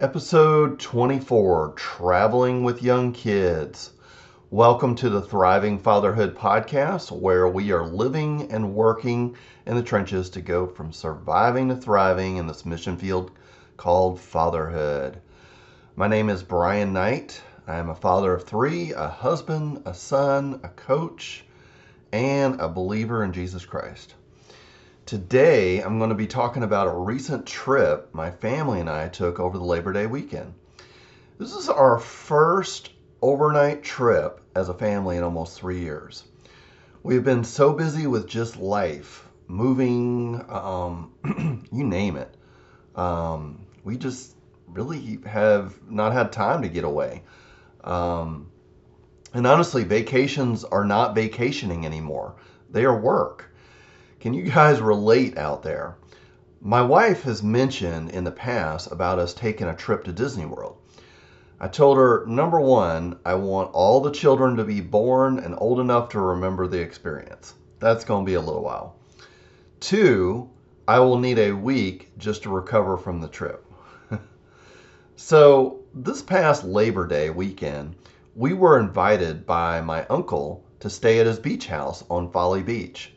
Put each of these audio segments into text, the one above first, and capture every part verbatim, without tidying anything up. Episode twenty-four, Traveling with Young Kids. Welcome to the Thriving Fatherhood podcast, where we are living and working in the trenches to go from surviving to thriving in this mission field called fatherhood. My name is Brian Knight. I am a father of three, a husband, a son, a coach, and a believer in Jesus Christ. Today, I'm going to be talking about a recent trip my family and I took over the Labor Day weekend. This is our first overnight trip as a family in almost three years. We've been so busy with just life, moving, um, you name it. Um, we just really have not had time to get away. Um, and honestly, vacations are not vacationing anymore. They are work. Can you guys relate out there? My wife has mentioned in the past about us taking a trip to Disney World. I told her, number one, I want all the children to be born and old enough to remember the experience. That's going to be a little while. Two, I will need a week just to recover from the trip. So this past Labor Day weekend, we were invited by my uncle to stay at his beach house on Folly Beach.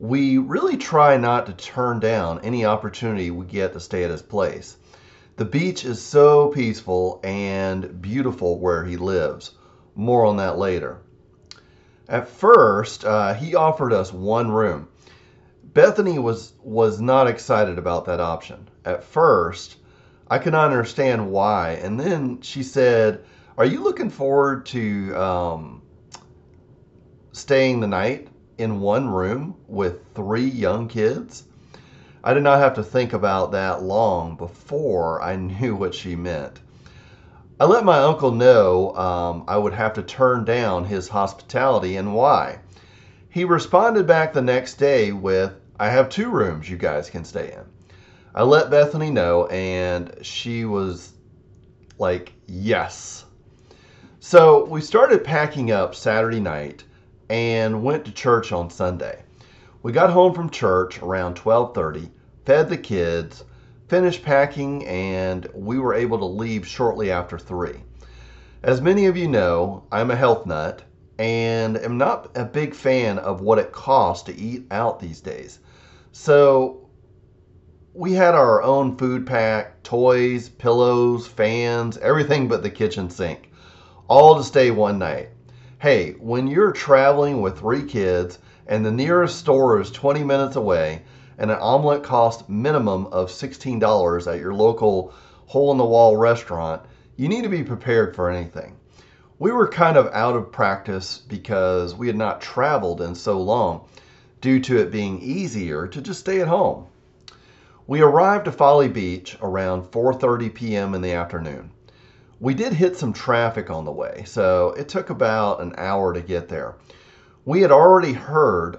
We really try not to turn down any opportunity we get to stay at his place. The beach is so peaceful and beautiful where he lives. More on that later. At first, uh, he offered us one room. Bethany was, was not excited about that option. At first, I could not understand why. And then she said, "Are you looking forward to um, staying the night in one room with three young kids?" I did not have to think about that long before I knew what she meant. I let my uncle know um, I would have to turn down his hospitality and why. He responded back the next day with, "I have two rooms you guys can stay in." I let Bethany know and she was like, yes. So we started packing up Saturday night and went to church on Sunday. We got home from church around twelve thirty, fed the kids, finished packing, and we were able to leave shortly after three. As many of you know, I'm a health nut and am not a big fan of what it costs to eat out these days. So we had our own food pack, toys, pillows, fans, everything but the kitchen sink, all to stay one night. Hey, when you're traveling with three kids and the nearest store is twenty minutes away and an omelet costs minimum of sixteen dollars at your local hole-in-the-wall restaurant, you need to be prepared for anything. We were kind of out of practice because we had not traveled in so long due to it being easier to just stay at home. We arrived at Folly Beach around four thirty p.m. in the afternoon. We did hit some traffic on the way, so it took about an hour to get there. We had already heard,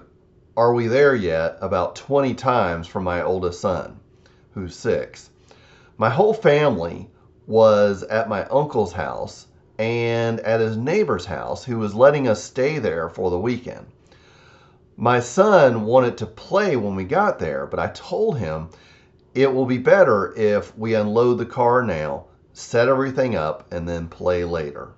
"Are we there yet?" about twenty times from my oldest son, who's six. My whole family was at my uncle's house and at his neighbor's house, who was letting us stay there for the weekend. My son wanted to play when we got there, but I told him it will be better if we unload the car now, set everything up, and then play later.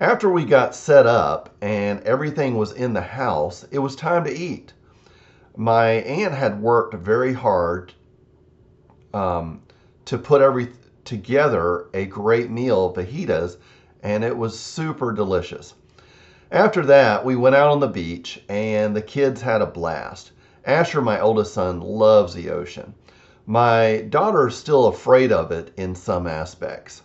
After we got set up and everything was in the house, it was time to eat. My aunt had worked very hard um, to put every together a great meal of fajitas, and it was super delicious. After that, we went out on the beach, and the kids had a blast. Asher, my oldest son, loves the ocean. My daughter is still afraid of it in some aspects.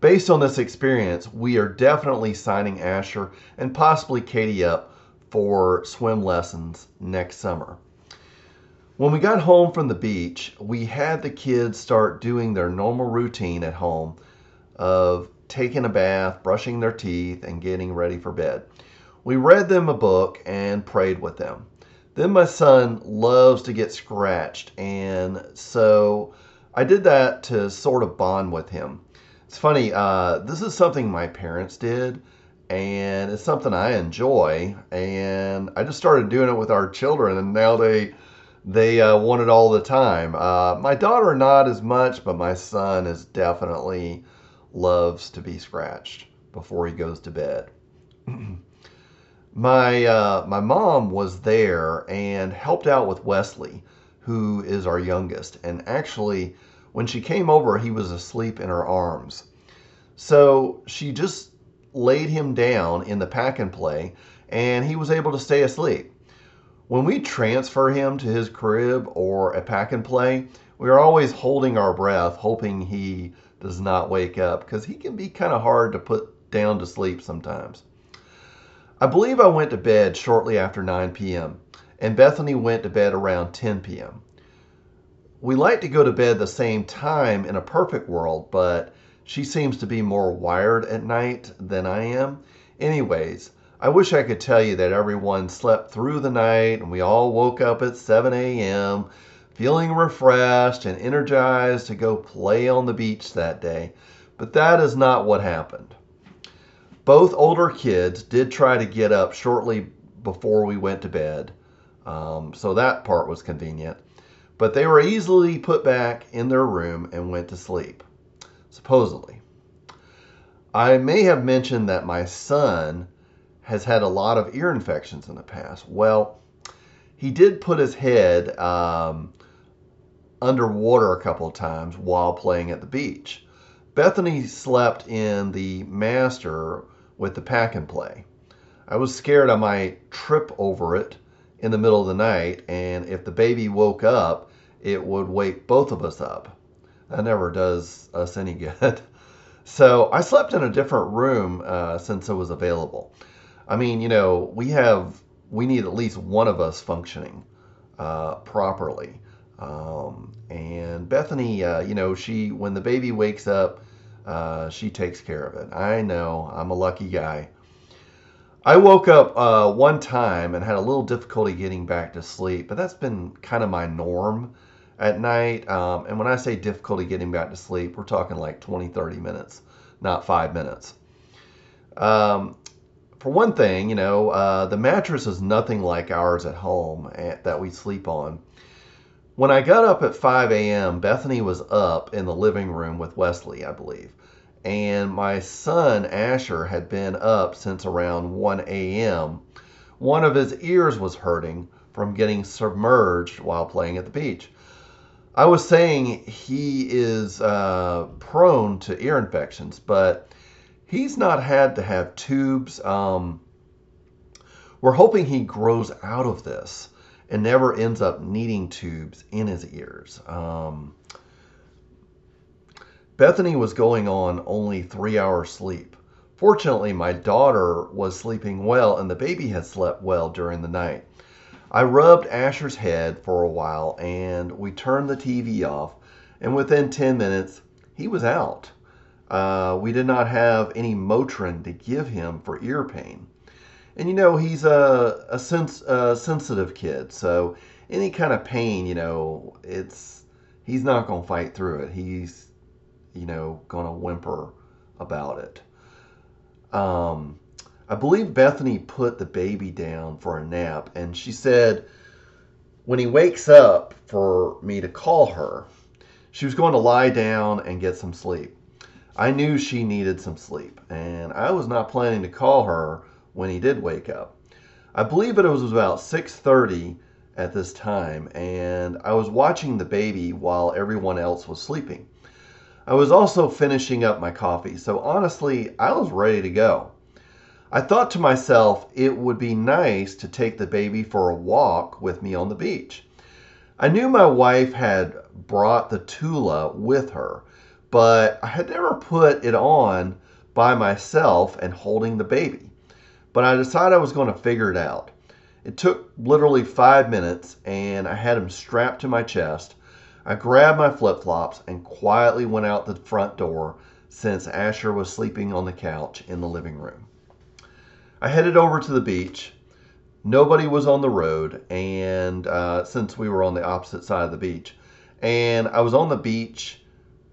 Based on this experience, we are definitely signing Asher and possibly Katie up for swim lessons next summer. When we got home from the beach, we had the kids start doing their normal routine at home of taking a bath, brushing their teeth, and getting ready for bed. We read them a book and prayed with them. Then my son loves to get scratched, and so I did that to sort of bond with him. It's funny, uh, this is something my parents did, and it's something I enjoy, and I just started doing it with our children, and now they they uh, want it all the time. Uh, my daughter, not as much, but my son is definitely loves to be scratched before he goes to bed. My, uh, my mom was there and helped out with Wesley, who is our youngest. And actually, when she came over, he was asleep in her arms. So she just laid him down in the pack and play, and he was able to stay asleep. When we transfer him to his crib or a pack and play, we are always holding our breath, hoping he does not wake up, because he can be kind of hard to put down to sleep sometimes. I believe I went to bed shortly after nine p m, and Bethany went to bed around ten p m We like to go to bed the same time in a perfect world, but she seems to be more wired at night than I am. Anyways, I wish I could tell you that everyone slept through the night and we all woke up at seven a m feeling refreshed and energized to go play on the beach that day, but that is not what happened. Both older kids did try to get up shortly before we went to bed, um, so that part was convenient, but they were easily put back in their room and went to sleep. Supposedly. I may have mentioned that my son has had a lot of ear infections in the past. Well, he did put his head um, underwater a couple of times while playing at the beach. Bethany slept in the master with the pack and play. I was scared I might trip over it in the middle of the night, and if the baby woke up, it would wake both of us up. That never does us any good. So I slept in a different room uh, since it was available. I mean, you know, we have, we need at least one of us functioning uh, properly. Um, and Bethany, uh, you know, she, when the baby wakes up, uh, she takes care of it. I know, I'm a lucky guy. I woke up uh, one time and had a little difficulty getting back to sleep, but that's been kind of my norm at night, um, and when I say difficulty getting back to sleep, we're talking like twenty, thirty minutes, not five minutes. Um, for one thing, you know, uh, the mattress is nothing like ours at home at, that we sleep on. When I got up at five a m, Bethany was up in the living room with Wesley, I believe, and my son Asher had been up since around one a m One of his ears was hurting from getting submerged while playing at the beach. I was saying he is uh, prone to ear infections, but he's not had to have tubes. Um, we're hoping he grows out of this and never ends up needing tubes in his ears. Um, Bethany was going on only three hours sleep. Fortunately, my daughter was sleeping well and the baby had slept well during the night. I rubbed Asher's head for a while, and we turned the T V off, and within ten minutes, he was out. Uh, we did not have any Motrin to give him for ear pain. And, you know, he's a, a, sens- a sensitive kid, so any kind of pain, you know, it's he's not going to fight through it. He's, you know, going to whimper about it. Um... I believe Bethany put the baby down for a nap, and she said when he wakes up for me to call her, she was going to lie down and get some sleep. I knew she needed some sleep, and I was not planning to call her when he did wake up. I believe it was about six thirty at this time, and I was watching the baby while everyone else was sleeping. I was also finishing up my coffee, so honestly, I was ready to go. I thought to myself, it would be nice to take the baby for a walk with me on the beach. I knew my wife had brought the Tula with her, but I had never put it on by myself and holding the baby. But I decided I was going to figure it out. It took literally five minutes, and I had him strapped to my chest. I grabbed my flip-flops and quietly went out the front door since Asher was sleeping on the couch in the living room. I headed over to the beach. Nobody was on the road, and uh, since we were on the opposite side of the beach, and I was on the beach,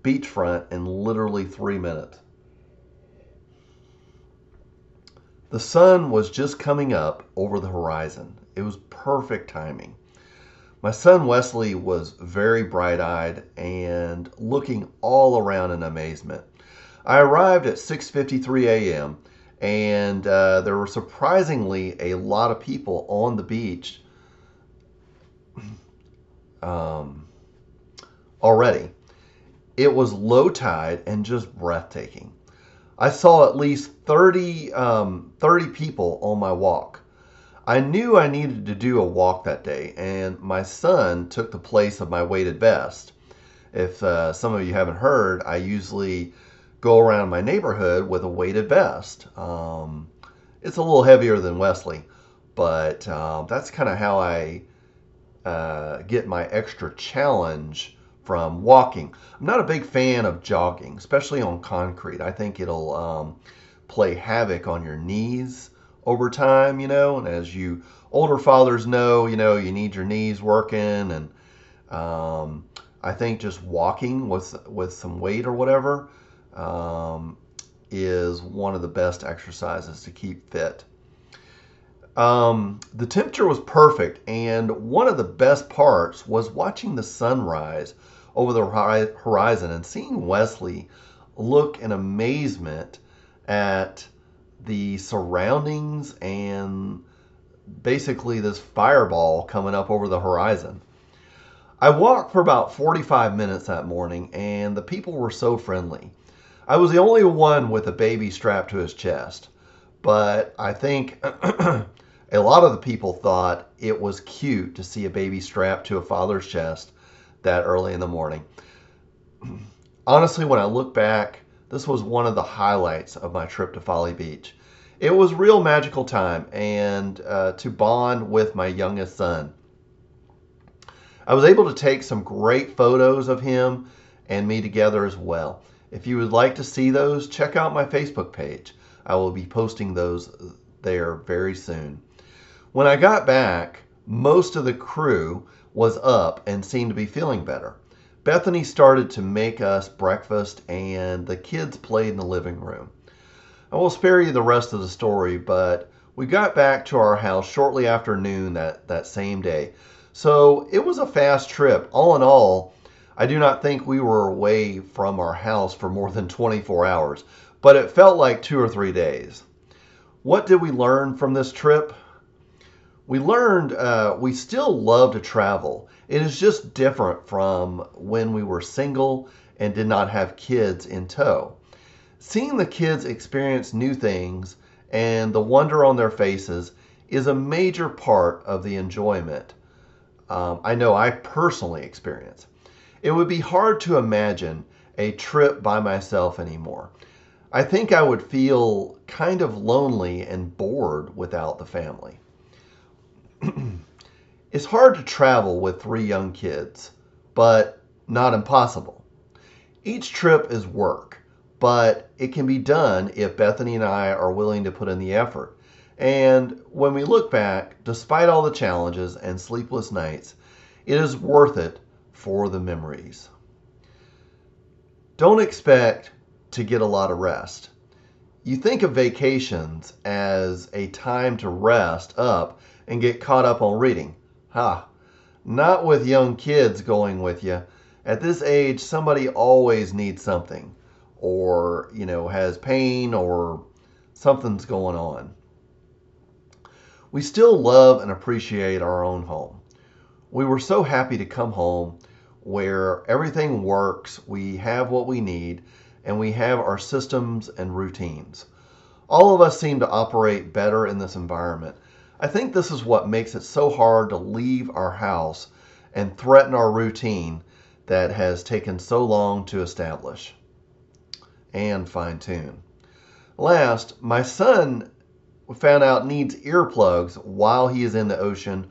beachfront, in literally three minutes. The sun was just coming up over the horizon. It was perfect timing. My son Wesley was very bright-eyed and looking all around in amazement. I arrived at six fifty-three a m and uh, there were surprisingly a lot of people on the beach um, already. It was low tide and just breathtaking. I saw at least thirty, um, thirty people on my walk. I knew I needed to do a walk that day, and my son took the place of my weighted vest. If uh, some of you haven't heard, I usually go around my neighborhood with a weighted vest. Um, it's a little heavier than Wesley, but uh, that's kind of how I uh, get my extra challenge from walking. I'm not a big fan of jogging, especially on concrete. I think it'll um, play havoc on your knees over time, you know, and as you older fathers know, you know, you need your knees working, and um, I think just walking with with some weight or whatever um, is one of the best exercises to keep fit. Um, the temperature was perfect, and one of the best parts was watching the sunrise over the horizon and seeing Wesley look in amazement at the surroundings and basically this fireball coming up over the horizon. I walked for about forty-five minutes that morning, and the people were so friendly. I was the only one with a baby strapped to his chest, but I think a lot of the people thought it was cute to see a baby strapped to a father's chest that early in the morning. Honestly, when I look back, this was one of the highlights of my trip to Folly Beach. It was real magical time, and uh, to bond with my youngest son. I was able to take some great photos of him and me together as well. If you would like to see those, check out my Facebook page. I will be posting those there very soon. When I got back, most of the crew was up and seemed to be feeling better. Bethany started to make us breakfast, and the kids played in the living room. I will spare you the rest of the story, but we got back to our house shortly after noon that, that same day. So it was a fast trip. All in all, I do not think we were away from our house for more than twenty-four hours, but it felt like two or three days. What did we learn from this trip? We learned uh, we still love to travel. It is just different from when we were single and did not have kids in tow. Seeing the kids experience new things and the wonder on their faces is a major part of the enjoyment um, I know I personally experience. It would be hard to imagine a trip by myself anymore. I think I would feel kind of lonely and bored without the family. It's hard to travel with three young kids, but not impossible. Each trip is work, but it can be done if Bethany and I are willing to put in the effort. And when we look back, despite all the challenges and sleepless nights, it is worth it for the memories. Don't expect to get a lot of rest. You think of vacations as a time to rest up and get caught up on reading. Ha! Not with young kids going with you. At this age, somebody always needs something, or, you know, has pain, or something's going on. We still love and appreciate our own home. We were so happy to come home where everything works, we have what we need, and we have our systems and routines. All of us seem to operate better in this environment. I think this is what makes it so hard to leave our house and threaten our routine that has taken so long to establish and fine-tune. Last, my son found out needs earplugs while he is in the ocean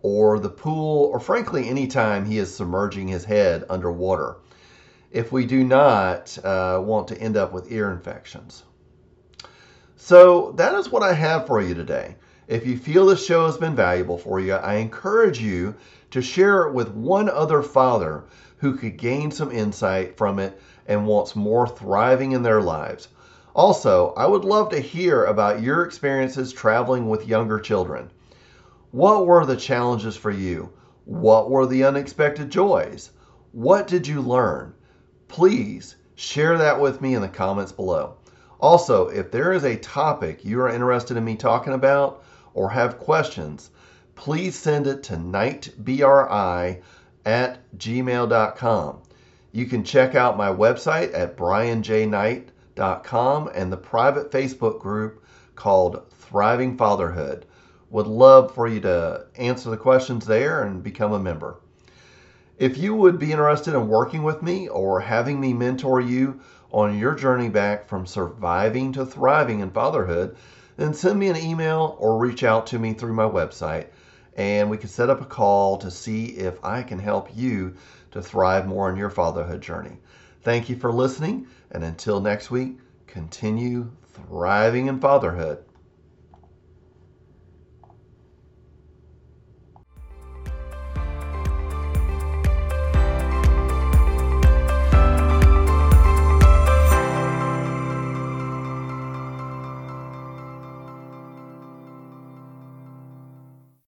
or the pool, or frankly any time he is submerging his head underwater, if we do not uh, want to end up with ear infections. So that is what I have for you today. If you feel this show has been valuable for you, I encourage you to share it with one other father who could gain some insight from it and wants more thriving in their lives. Also, I would love to hear about your experiences traveling with younger children. What were the challenges for you? What were the unexpected joys? What did you learn? Please share that with me in the comments below. Also, if there is a topic you are interested in me talking about or have questions, please send it to knightbri at gmail dot com. You can check out my website at Brian J Knight dot com and the private Facebook group called Thriving Fatherhood. Would love for you to answer the questions there and become a member. If you would be interested in working with me or having me mentor you on your journey back from surviving to thriving in fatherhood, then send me an email or reach out to me through my website, and we can set up a call to see if I can help you to thrive more in your fatherhood journey. Thank you for listening, and until next week, continue thriving in fatherhood.